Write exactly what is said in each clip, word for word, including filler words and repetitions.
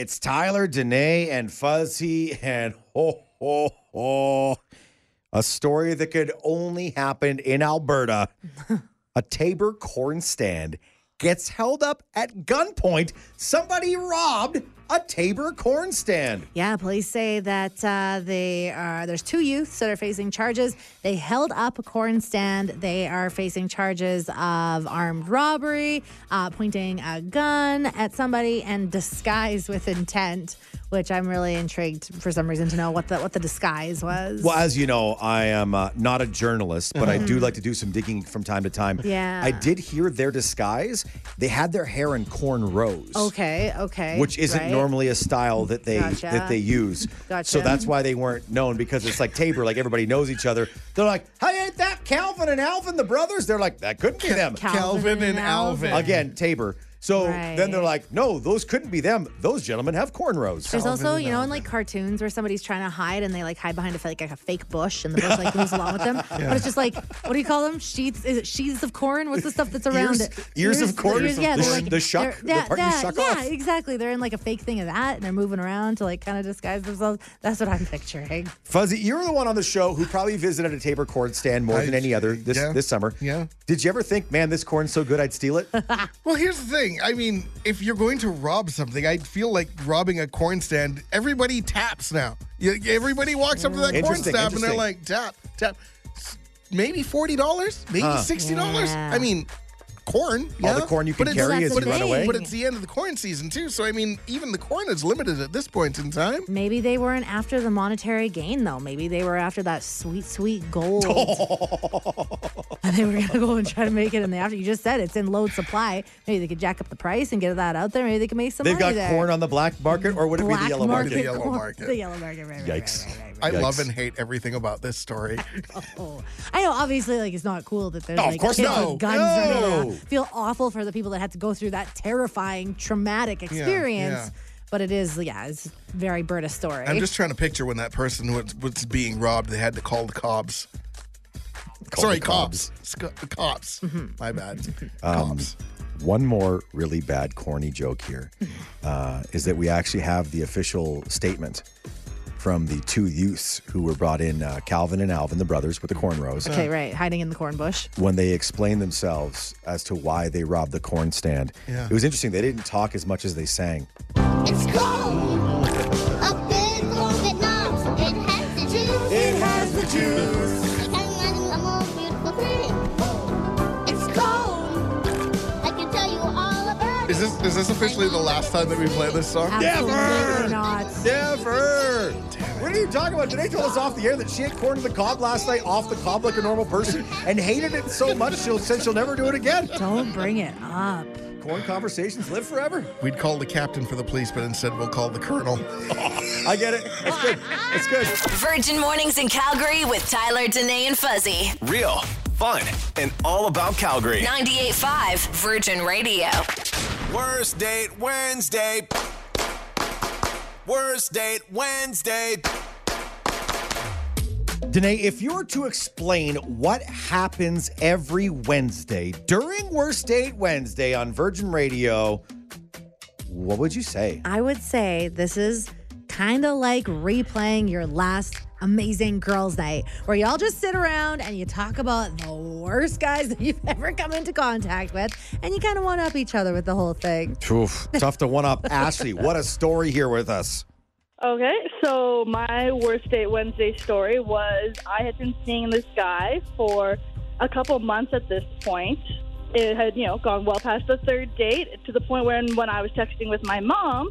it's Tyler, Danae, and Fuzzy, and ho, ho, ho. A story that could only happen in Alberta. A Taber corn stand gets held up at gunpoint. Somebody robbed a Taber corn stand. Yeah, police say that uh, they are, there's two youths that are facing charges. They held up a corn stand. They are facing charges of armed robbery, uh, pointing a gun at somebody, and disguise with intent, which I'm really intrigued for some reason to know what the what the disguise was. Well, as you know, I am uh, not a journalist, but mm-hmm. I do like to do some digging from time to time. Yeah. I did hear their disguise. They had their hair in cornrows. Okay, okay. Which isn't right. normally a style that they gotcha. that they use. Gotcha. So that's why they weren't known, because it's like Taber, like everybody knows each other. They're like, hey, ain't that Calvin and Alvin, the brothers? They're like, that couldn't be them. Calvin, Calvin and, and Alvin. Alvin. Again, Taber. So right. then they're like, no, those couldn't be them. Those gentlemen have cornrows. There's also, you know, in like cartoons where somebody's trying to hide and they like hide behind a, like a fake bush and the bush like moves along with them. Yeah. But it's just like, what do you call them? Sheaths? Is it sheaths of corn? What's the stuff that's around ears, it? Ears, ears of corn? Ears, yeah, the, like, the shuck? Yeah, the part that, you shuck yeah, off? Yeah, exactly. They're in like a fake thing of that and they're moving around to like kind of disguise themselves. That's what I'm picturing. Fuzzy, you're the one on the show who probably visited a Taber corn stand more I, than any other this, yeah. this summer. Yeah. Did you ever think, man, this corn's so good I'd steal it? Well, here's the thing. I mean, if you're going to rob something, I feel like robbing a corn stand, everybody taps now. Everybody walks up to that corn stand and they're like, tap, tap. Maybe forty dollars? Maybe huh. sixty dollars? Yeah. I mean, corn. Yeah. All the corn you can carry as you run away. But it's the end of the corn season, too. So, I mean, even the corn is limited at this point in time. Maybe they weren't after the monetary gain, though. Maybe they were after that sweet, sweet gold. And they were going to go and try to make it in the after. You just said it's in low supply. Maybe they could jack up the price and get that out there. Maybe they could make some They've money They've got there. Corn on the black market, or would it black be the yellow market? market? The yellow market. The yellow market, right, right, Yikes. Right, right, right, right. I Yikes. love and hate everything about this story. oh. I know, obviously, like, it's not cool that there's, no, like, of course kids no. with guns no. running around. Feel awful for the people that had to go through that terrifying, traumatic experience. Yeah, yeah. But it is, yeah, it's a very Berta story. I'm just trying to picture when that person was, was being robbed, they had to call the cops. Call Sorry, the cops. Cops. cops. Mm-hmm. My bad. Um, cops. One more really bad, corny joke here uh, is that we actually have the official statement from the two youths who were brought in, uh, Calvin and Alvin, the brothers with the cornrows. Okay, right, hiding in the corn bush. When they explained themselves as to why they robbed the corn stand, yeah. it was interesting. They didn't talk as much as they sang. It's cold. A big long knob. It has the juice. It has the juice. Like I'm running a more beautiful thing. It's cold. I can tell you all about it. Is this, is this officially the last time that we play this song? Absolutely Never. Not. Never. What are you talking about? Danae told us off the air that she ate corn on the cob last night off the cob like a normal person and hated it so much she'll said she'll never do it again. Don't bring it up. Corn conversations live forever. We'd call the captain for the police, but instead we'll call the colonel. Oh, I get it. It's good. It's good. Virgin Mornings in Calgary with Tyler, Danae, and Fuzzy. Real, fun, and all about Calgary. ninety-eight point five Virgin Radio. Worst date Wednesday. Worst date Wednesday. Danae, if you were to explain what happens every Wednesday during Worst Date Wednesday on Virgin Radio, what would you say? I would say this is kind of like replaying your last amazing girls' night where y'all just sit around and you talk about the worst guys that you've ever come into contact with and you kind of one-up each other with the whole thing. Oof, tough to one-up. Ashley, what a story here with us. Okay, so my worst date Wednesday story was I had been seeing this guy for a couple months at this point. It had, you know, gone well past the third date to the point where when I was texting with my mom,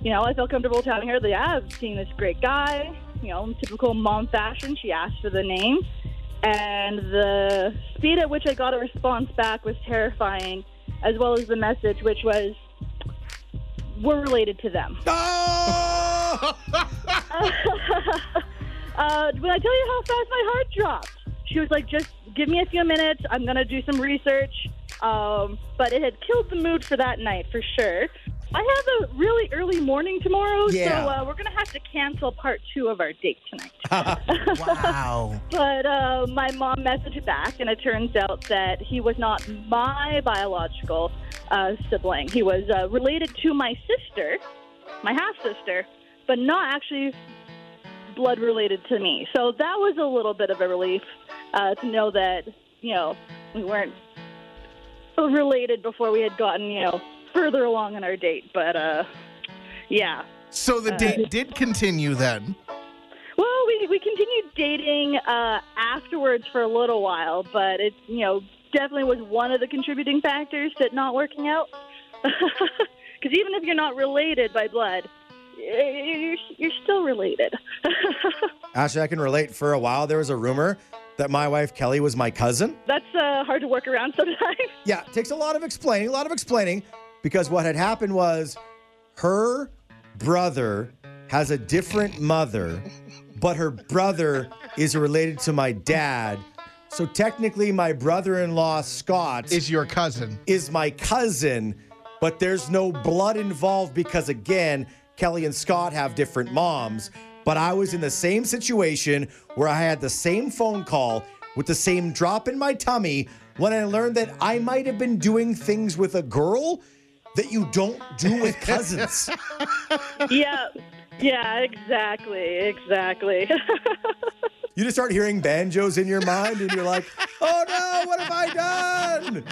you know, I felt comfortable telling her that, yeah, I've seen this great guy. You know, in typical mom fashion, she asked for the name. And the speed at which I got a response back was terrifying, as well as the message, which was, we're related to them. Oh! uh, when I tell you how fast my heart dropped, she was like, just give me a few minutes. I'm going to do some research. Um, but it had killed the mood for that night, for sure. I have a really early morning tomorrow, yeah. so uh, we're going to have to cancel part two of our date tonight. Wow. But uh, my mom messaged back, and it turns out that he was not my biological uh, sibling. He was uh, related to my sister, my half-sister, but not actually blood-related to me. So that was a little bit of a relief uh, to know that, you know, we weren't related before we had gotten, you know, further along in our date. But, uh, yeah. So the date uh, did continue then? Well, we we continued dating uh, afterwards for a little while, but it, you know, definitely was one of the contributing factors to it not working out. Because even if you're not related by blood, you're, you're still related. Ashley, I can relate. For a while, there was a rumor that my wife, Kelly, was my cousin. That's uh, hard to work around sometimes. Yeah, it takes a lot of explaining, a lot of explaining, because what had happened was her brother has a different mother, but her brother is related to my dad. So technically, my brother-in-law, Scott... Is your cousin. Is my cousin, but there's no blood involved because, again, Kelly and Scott have different moms. But I was in the same situation where I had the same phone call with the same drop in my tummy when I learned that I might have been doing things with a girl that you don't do with cousins. Yeah, yeah, exactly, exactly. You just start hearing banjos in your mind, and you're like, oh, no, what have I done?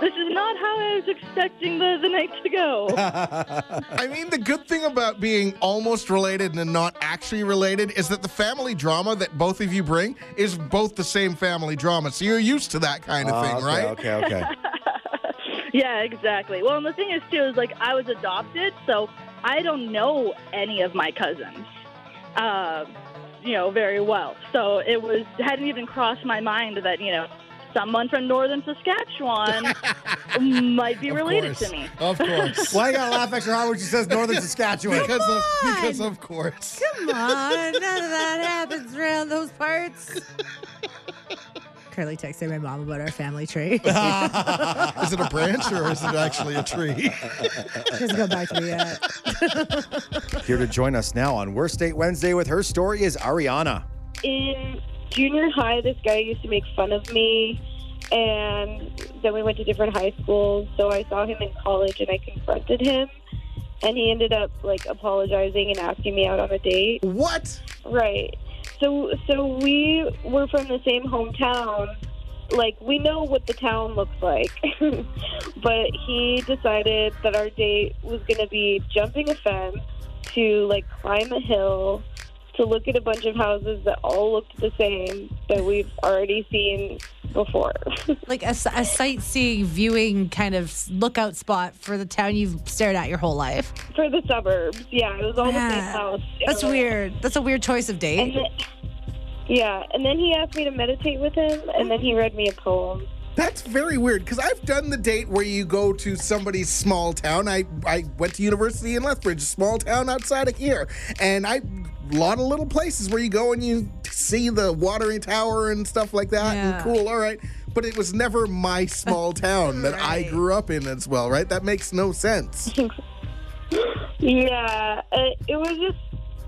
This is not how I was expecting the, the night to go. I mean, the good thing about being almost related and not actually related is that the family drama that both of you bring is both the same family drama, so you're used to that kind of uh, thing, okay, right? Okay, okay, okay. Yeah, exactly. Well, and the thing is, too, is, like, I was adopted, so I don't know any of my cousins, uh, you know, very well. So it was hadn't even crossed my mind that, you know, someone from northern Saskatchewan might be related to me. Of course. Why you gotta laugh extra hard when she says northern Saskatchewan? Because of, because of course. Come on. None of that happens around those parts. Curly texted my mom about our family tree. Is it a branch or is it actually a tree? She doesn't go back to me yet. Here to join us now on Worst Date Wednesday with her story is Ariana. In junior high, this guy used to make fun of me, and then we went to different high schools. So I saw him in college, and I confronted him, and he ended up like apologizing and asking me out on a date. What? Right. So so we were from the same hometown. Like, we know what the town looks like. But he decided that our date was going to be jumping a fence to, like, climb a hill to look at a bunch of houses that all looked the same that we've already seen before. Like a, a sightseeing, viewing kind of lookout spot for the town you've stared at your whole life. For the suburbs, yeah. It was all yeah. the same house. That's know. weird. That's a weird choice of date. And then, yeah, and then he asked me to meditate with him, and then he read me a poem. That's very weird, because I've done the date where you go to somebody's small town. I, I went to university in Lethbridge, small town outside of here, and I... a lot of little places where you go and you see the watering tower and stuff like that. Yeah. And cool, all right. But it was never my small town that right. I grew up in as well, right? That makes no sense. Yeah. It, it was just,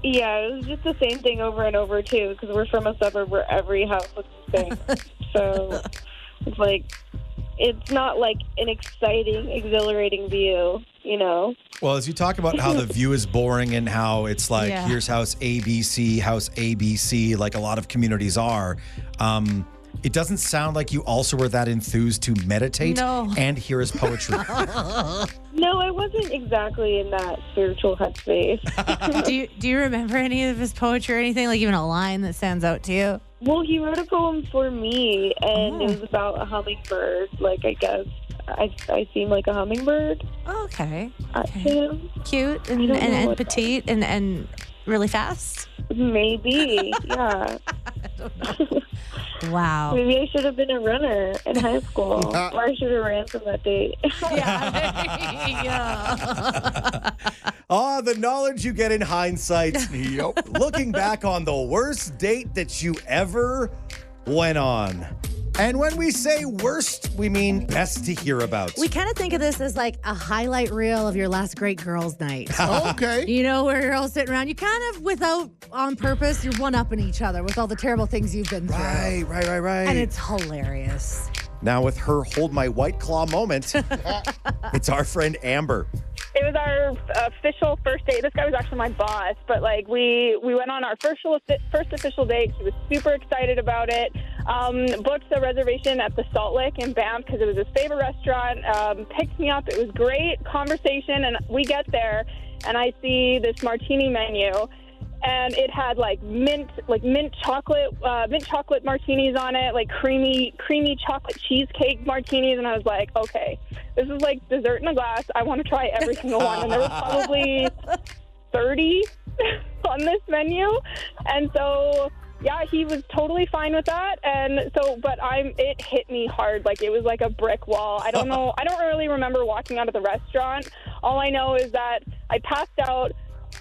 yeah, it was just the same thing over and over, too, because we're from a suburb where every house looks the same. So it's like, it's not like an exciting, exhilarating view, you know? Well, as you talk about how the view is boring and how it's like, yeah. here's house A B C, house A B C, like a lot of communities are, um, it doesn't sound like you also were that enthused to meditate no. and hear his poetry. No, I wasn't exactly in that spiritual headspace. do, you, do you remember any of his poetry or anything, like even a line that stands out to you? Well, he wrote a poem for me, and oh. it was about a hummingbird. Like, I guess I, I seem like a hummingbird. Oh, okay. okay. Cute and, and, and petite and, and really fast? Maybe, yeah. I don't know. Wow. Maybe I should have been a runner in high school. Uh, or I should have ran from that date. Yeah. yeah. Oh, the knowledge you get in hindsight. Yep. Looking back on the worst date that you ever went on. And when we say worst, we mean best to hear about. We kind of think of this as like a highlight reel of your last great girls' night. Okay. You know, where you're all sitting around. You kind of, without on purpose, you're one-upping each other with all the terrible things you've been through. Right, right, right, right. And it's hilarious. Now with her Hold My White Claw moment, it's our friend Amber. It was our official first date. This guy was actually my boss, but like we, we went on our first, first official date. She was super excited about it. Um, booked the reservation at the Salt Lake in Banff because it was his favorite restaurant. Um, picked me up. It was great conversation, and we get there, and I see this martini menu, and it had like mint, like mint chocolate, uh, mint chocolate martinis on it, like creamy, creamy chocolate cheesecake martinis. And I was like, okay, this is like dessert in a glass. I want to try every single one. And there was probably thirty on this menu, and so. Yeah, he was totally fine with that, and so, but I'm. It hit me hard, like it was like a brick wall. I don't know. I don't really remember walking out of the restaurant. All I know is that I passed out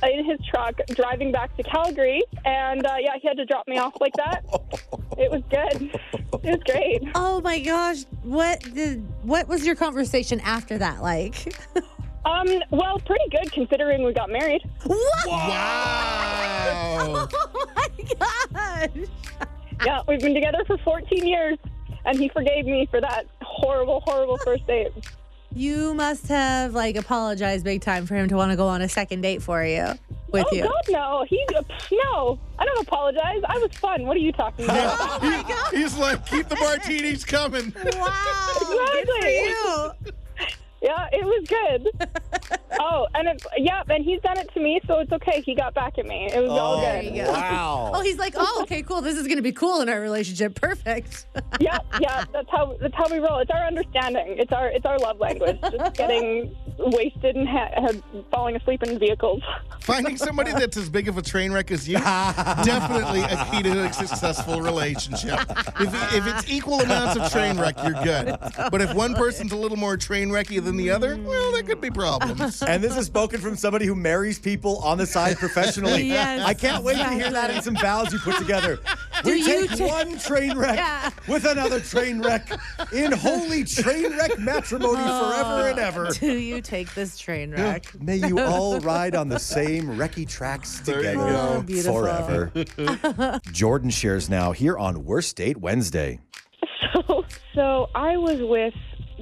in his truck driving back to Calgary, and uh, yeah, he had to drop me off like that. It was good. It was great. Oh my gosh, what did? What was your conversation after that like? Um, well, pretty good considering we got married. What? Wow. Oh, my gosh. Yeah, we've been together for fourteen years, and he forgave me for that horrible, horrible first date. You must have, like, apologized big time for him to want to go on a second date for you. With oh, you. God, no. He, no, I don't apologize. I was fun. What are you talking about? Oh, my God. He's like, keep the martinis coming. Wow. Exactly. Good for you. Yeah, it was good. Oh, and it, yeah, and he's done it to me, so it's okay. He got back at me. It was oh, all good. Go. Wow. Oh, he's like, oh, okay, cool. This is going to be cool in our relationship. Perfect. Yeah, yeah. That's how that's how we roll. It's our understanding. It's our it's our love language. Just getting wasted and ha- ha- falling asleep in vehicles. Finding somebody that's as big of a train wreck as you, definitely a key to a successful relationship. If, if it's equal amounts of train wreck, you're good. But if one person's a little more train wrecky than the other, well, there could be problems. And this is spoken from somebody who marries people on the side professionally. Yes, I can't wait exactly. to hear that in some vows you put together. Do we take t- one train wreck yeah. with another train wreck in holy train wreck matrimony oh, forever and ever. Do you take this train wreck? May you all ride on the same wrecky tracks together oh, forever. Jordan shares now here on Worst Date Wednesday. So, so I was with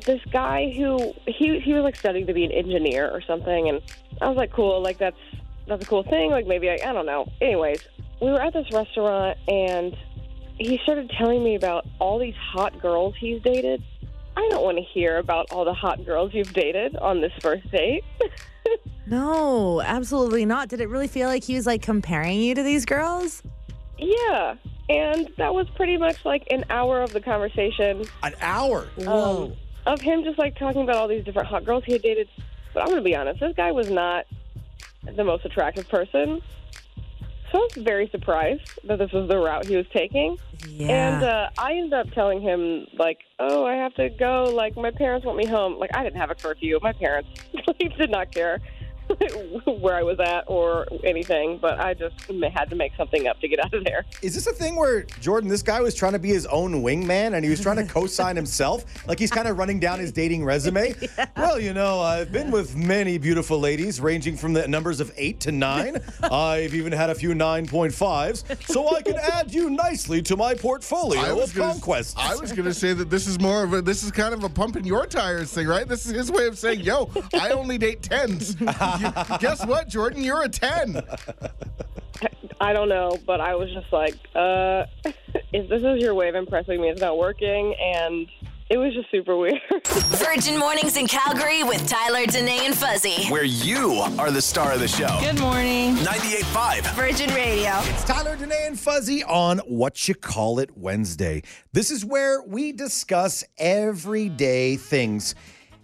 this guy who, he, he was like studying to be an engineer or something, and I was like, cool, like that's, that's a cool thing. Like maybe, I, I don't know. Anyways. We were at this restaurant, and he started telling me about all these hot girls he's dated. I don't want to hear about all the hot girls you've dated on this first date. No, absolutely not. Did it really feel like he was, like, comparing you to these girls? Yeah, and that was pretty much, like, an hour of the conversation. An hour? Whoa. Um, of him just, like, talking about all these different hot girls he had dated. But I'm going to be honest, this guy was not the most attractive person. So I was very surprised that this was the route he was taking. Yeah. And uh, I ended up telling him, like, oh, I have to go. Like, my parents want me home. Like, I didn't have a curfew. My parents did not care where I was at or anything, but I just had to make something up to get out of there. Is this a thing where, Jordan, this guy was trying to be his own wingman and he was trying to co-sign himself? Like he's kind of running down his dating resume? Yeah. Well, you know, I've been with many beautiful ladies ranging from the numbers of eight to nine. I've even had a few nine point fives, so I can add you nicely to my portfolio of conquests. I was going to say that this is more of a, this is kind of a pumping your tires thing, right? This is his way of saying, yo, I only date tens. Guess what, Jordan? You're a ten. I don't know, but I was just like, uh, if this is your way of impressing me, it's not working, and it was just super weird. Virgin Mornings in Calgary with Tyler, Danae, and Fuzzy. Where you are the star of the show. Good morning. ninety-eight point five. Virgin Radio. It's Tyler, Danae, and Fuzzy on What You Call It Wednesday. This is where we discuss everyday things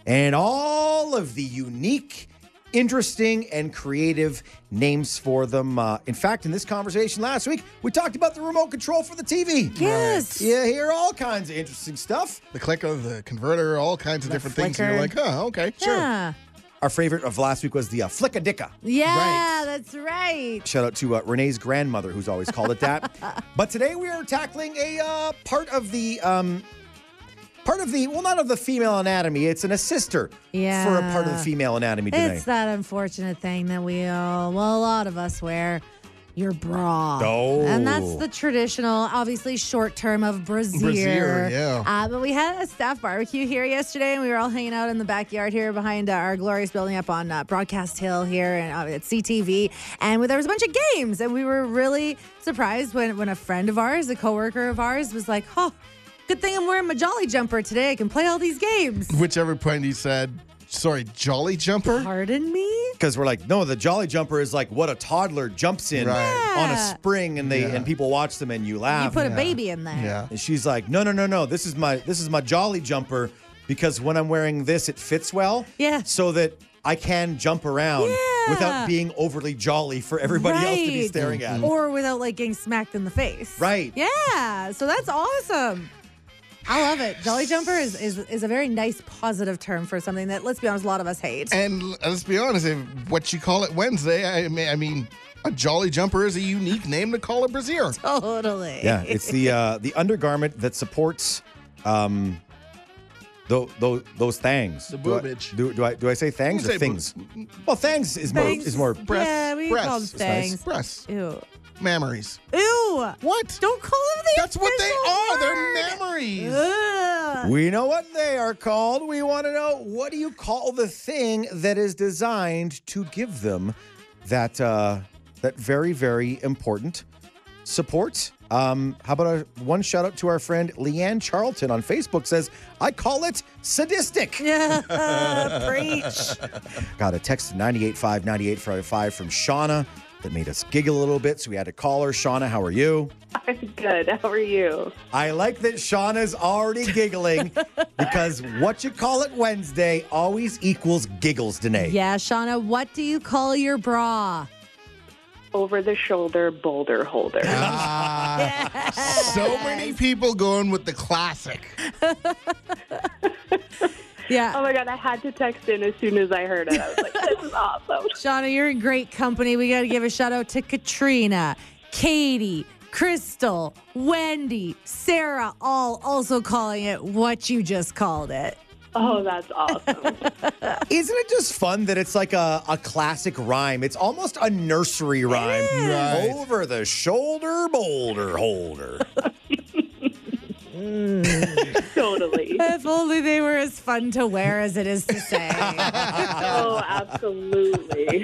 and all of the unique, interesting and creative names for them. Uh, in fact, in this conversation last week, we talked about the remote control for the T V. Yes. Right. You hear all kinds of interesting stuff. The clicker, the converter, all kinds of the different flicker. Things. And you're like, oh, okay, yeah. Sure. Our favorite of last week was the uh, flick-a-dicka. Yeah, right. That's right. Shout out to uh, Renee's grandmother, who's always called it that. But today we are tackling a uh, part of the... Um, Part of the, well, not of the female anatomy. It's an assister yeah. for a part of the female anatomy today. It's that unfortunate thing that we all, well, a lot of us wear. your bra. Oh. And that's the traditional, obviously, short term of brassiere. Brassiere, yeah. Uh, but we had a staff barbecue here yesterday, and we were all hanging out in the backyard here behind uh, our glorious building up on uh, Broadcast Hill here and uh, at C T V. And there was a bunch of games, and we were really surprised when, when a friend of ours, a coworker of ours, was like, oh, good thing I'm wearing my Jolly Jumper today. I can play all these games. Whichever point he said, sorry, Jolly Jumper? Pardon me? Because we're like, no, the Jolly Jumper is like what a toddler jumps in right. on a spring, and they yeah. and people watch them and you laugh. You put yeah. a baby in there. Yeah. And she's like, no, no, no, no. This is my this is my Jolly Jumper, because when I'm wearing this, it fits well. Yeah. So that I can jump around yeah. without being overly jolly for everybody right. else to be staring at. Or without like getting smacked in the face. Right. Yeah. So that's awesome. I love it. Jolly Jumper is, is is a very nice, positive term for something that, let's be honest, a lot of us hate. And let's be honest, if what you call it Wednesday, I mean, I mean, a Jolly Jumper is a unique name to call a brassiere. Totally. Yeah, it's the uh, the undergarment that supports um, those those those things. The boobage. Do I, do, do I do I say thangs you or say things? Bo- well, thangs is thangs. more is more breasts. Yeah, we breasts. call them thangs. Nice. Breasts. Ew. Mammaries. Ew. What? Don't call them the That's what they are. They're mammaries. Ugh. We know what they are called. We want to know, what do you call the thing that is designed to give them that uh, that very, very important support? Um, how about a, one shout out to our friend Leanne Charlton on Facebook says, I call it sadistic. Yeah, preach. Got a text to nine eight five nine eight five from Shauna. That made us giggle a little bit, so we had to call her. Shauna, how are you? I'm good. How are you? I like that Shauna's already giggling because what you call it Wednesday always equals giggles, Danae. Yeah, Shauna, what do you call your bra? Over-the-shoulder boulder holder. Ah, yes. So many people going with the classic. Yeah. Oh, my God. I had to text in as soon as I heard it. I was like, this is awesome. Shauna, you're in great company. We got to give a shout out to Katrina, Katie, Crystal, Wendy, Sarah, all also calling it what you just called it. Oh, that's awesome. Isn't it just fun that it's like a, a classic rhyme? It's almost a nursery rhyme. Right. Over the shoulder boulder holder. Mm. Totally. If only they were as fun to wear as it is to say. Oh, absolutely.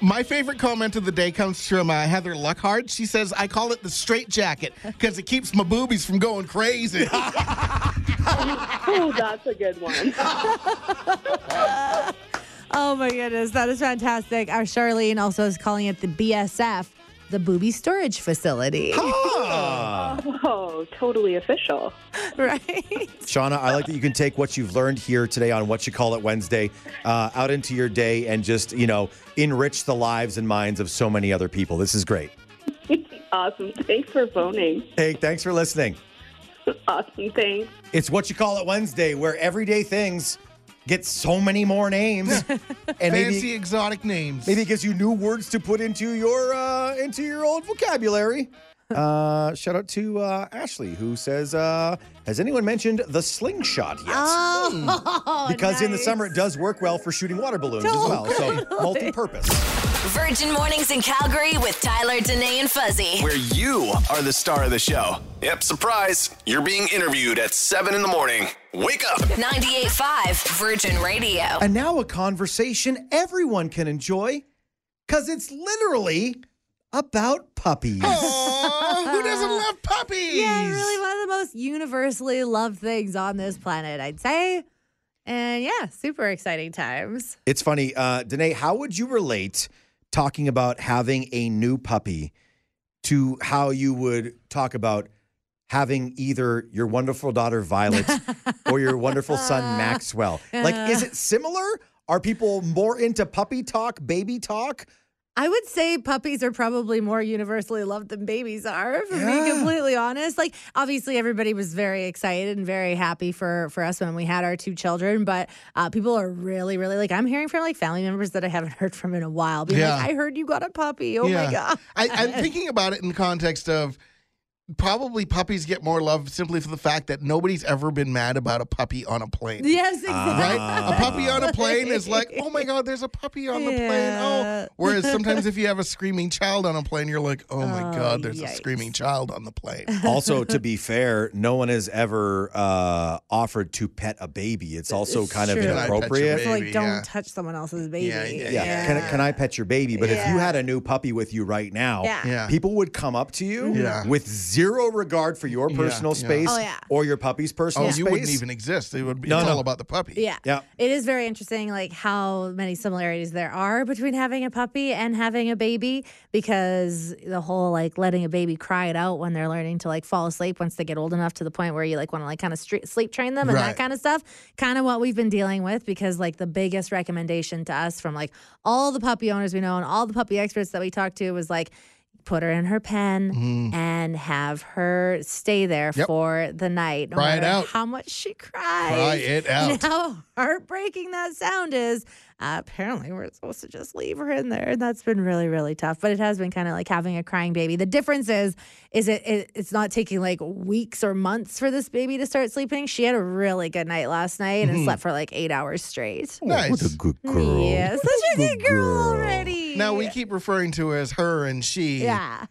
My favorite comment of the day comes from uh, Heather Luckhardt. She says, I call it the straight jacket because it keeps my boobies from going crazy. Oh, that's a good one. Oh, my goodness. That is fantastic. Our Charlene also is calling it the B S F. The booby storage facility. Oh. Oh, totally official. Right? Shauna, I like that you can take what you've learned here today on What You Call It Wednesday uh, out into your day and just, you know, enrich the lives and minds of so many other people. This is great. Awesome. Thanks for phoning. Hey, thanks for listening. Awesome. Thanks. It's What You Call It Wednesday, where everyday things get so many more names, and fancy maybe, exotic names. Maybe it gives you new words to put into your uh, into your old vocabulary. Uh, shout out to uh, Ashley, who says, uh, "Has anyone mentioned the slingshot yet?" Oh, because nice. In the summer it does work well for shooting water balloons totally. As well. So multi-purpose. Virgin Mornings in Calgary with Tyler, Danae, and Fuzzy, where you are the star of the show. Yep, surprise! You're being interviewed at seven in the morning. Wake up! ninety-eight point five Virgin Radio. And now a conversation everyone can enjoy, because it's literally about puppies. Aww, who doesn't love puppies? Yeah, really one of the most universally loved things on this planet, I'd say. And yeah, super exciting times. It's funny. Uh, Danae, how would you relate talking about having a new puppy to how you would talk about having either your wonderful daughter, Violet, or your wonderful son, Maxwell? Like, is it similar? Are people more into puppy talk, baby talk? I would say puppies are probably more universally loved than babies are, if yeah. I'm being completely honest. Like, obviously, everybody was very excited and very happy for, for us when we had our two children. But uh, people are really, really, like, I'm hearing from, like, family members that I haven't heard from in a while. Being yeah. like, I heard you got a puppy. Oh, yeah. my God. I, I'm thinking about it in the context of, Probably puppies get more love simply for the fact that nobody's ever been mad about a puppy on a plane. Yes, exactly. Right? A puppy on a plane is like, oh, my God, there's a puppy on the yeah. plane. Oh, whereas sometimes if you have a screaming child on a plane, you're like, oh, my oh, God, there's yikes. a screaming child on the plane. Also, to be fair, no one has ever uh, offered to pet a baby. It's also it's kind true. of inappropriate. Baby, so, like, don't yeah. touch someone else's baby. Yeah, yeah, yeah. yeah. yeah. Can, can I pet your baby? But yeah. if you had a new puppy with you right now, yeah. Yeah. people would come up to you yeah. with zero. Zero regard for your personal yeah, yeah. space oh, yeah. or your puppy's personal oh, space. Oh, you wouldn't even exist. It would be no, all no. about the puppy. Yeah. yeah. It is very interesting, like, how many similarities there are between having a puppy and having a baby, because the whole, like, letting a baby cry it out when they're learning to, like, fall asleep once they get old enough to the point where you, like, want to, like, kind of st- sleep train them and right. that kind of stuff. Kind of what we've been dealing with, because, like, the biggest recommendation to us from, like, all the puppy owners we know and all the puppy experts that we talked to was, like, put her in her pen mm. and have her stay there yep. for the night. No cry it out. How much she cries. Cry it out. And how heartbreaking that sound is. Uh, apparently, we're supposed to just leave her in there. And that's been really, really tough. But it has been kind of like having a crying baby. The difference is, is it, it it's not taking like weeks or months for this baby to start sleeping. She had a really good night last night and mm. slept for like eight hours straight. Nice. What a good girl. Yeah, such a good, good girl already. Now, we keep referring to her as her and she. Yeah.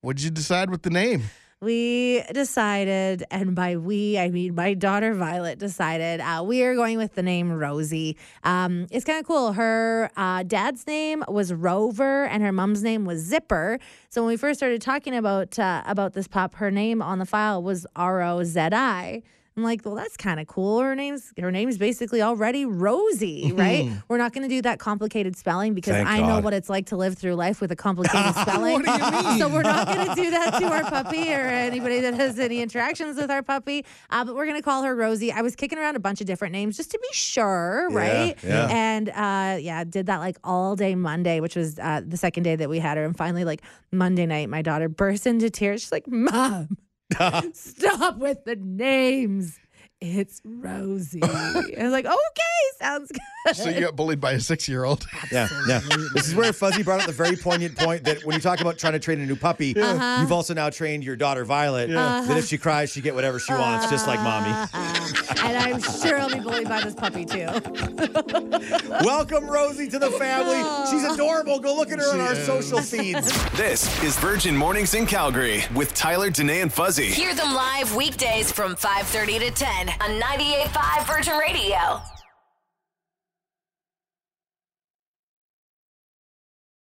What did you decide with the name? We decided, and by we, I mean my daughter Violet decided, uh, we are going with the name Rosie. Um, it's kind of cool. Her uh, dad's name was Rover, and her mom's name was Zipper. So when we first started talking about uh, about this pup, her name on the file was R O Z I. I'm like, well, that's kind of cool. Her name's her name's basically already Rosie, right? We're not going to do that complicated spelling because Thank I God. know what it's like to live through life with a complicated spelling. What do you mean? So we're not going to do that to our puppy or anybody that has any interactions with our puppy. Uh, but we're going to call her Rosie. I was kicking around a bunch of different names just to be sure, right? Yeah, yeah. And uh, yeah, did that like all day Monday, which was uh, the second day that we had her. And finally, like Monday night, my daughter burst into tears. She's like, Mom. Stop with the names. It's Rosie. I was like, okay, sounds good. So you got bullied by a six-year-old. Yeah, yeah. This is where Fuzzy brought up the very poignant point that when you talk about trying to train a new puppy, uh-huh. you've also now trained your daughter, Violet, yeah. uh-huh. that if she cries, she get whatever she uh-huh. wants, just like Mommy. Uh-huh. And I'm sure I'll be bullied by this puppy, too. Welcome, Rosie, to the family. She's adorable. Go look at her she on our is. social feeds. This is Virgin Mornings in Calgary with Tyler, Danae, and Fuzzy. Hear them live weekdays from five thirty to ten on ninety-eight point five Virgin Radio.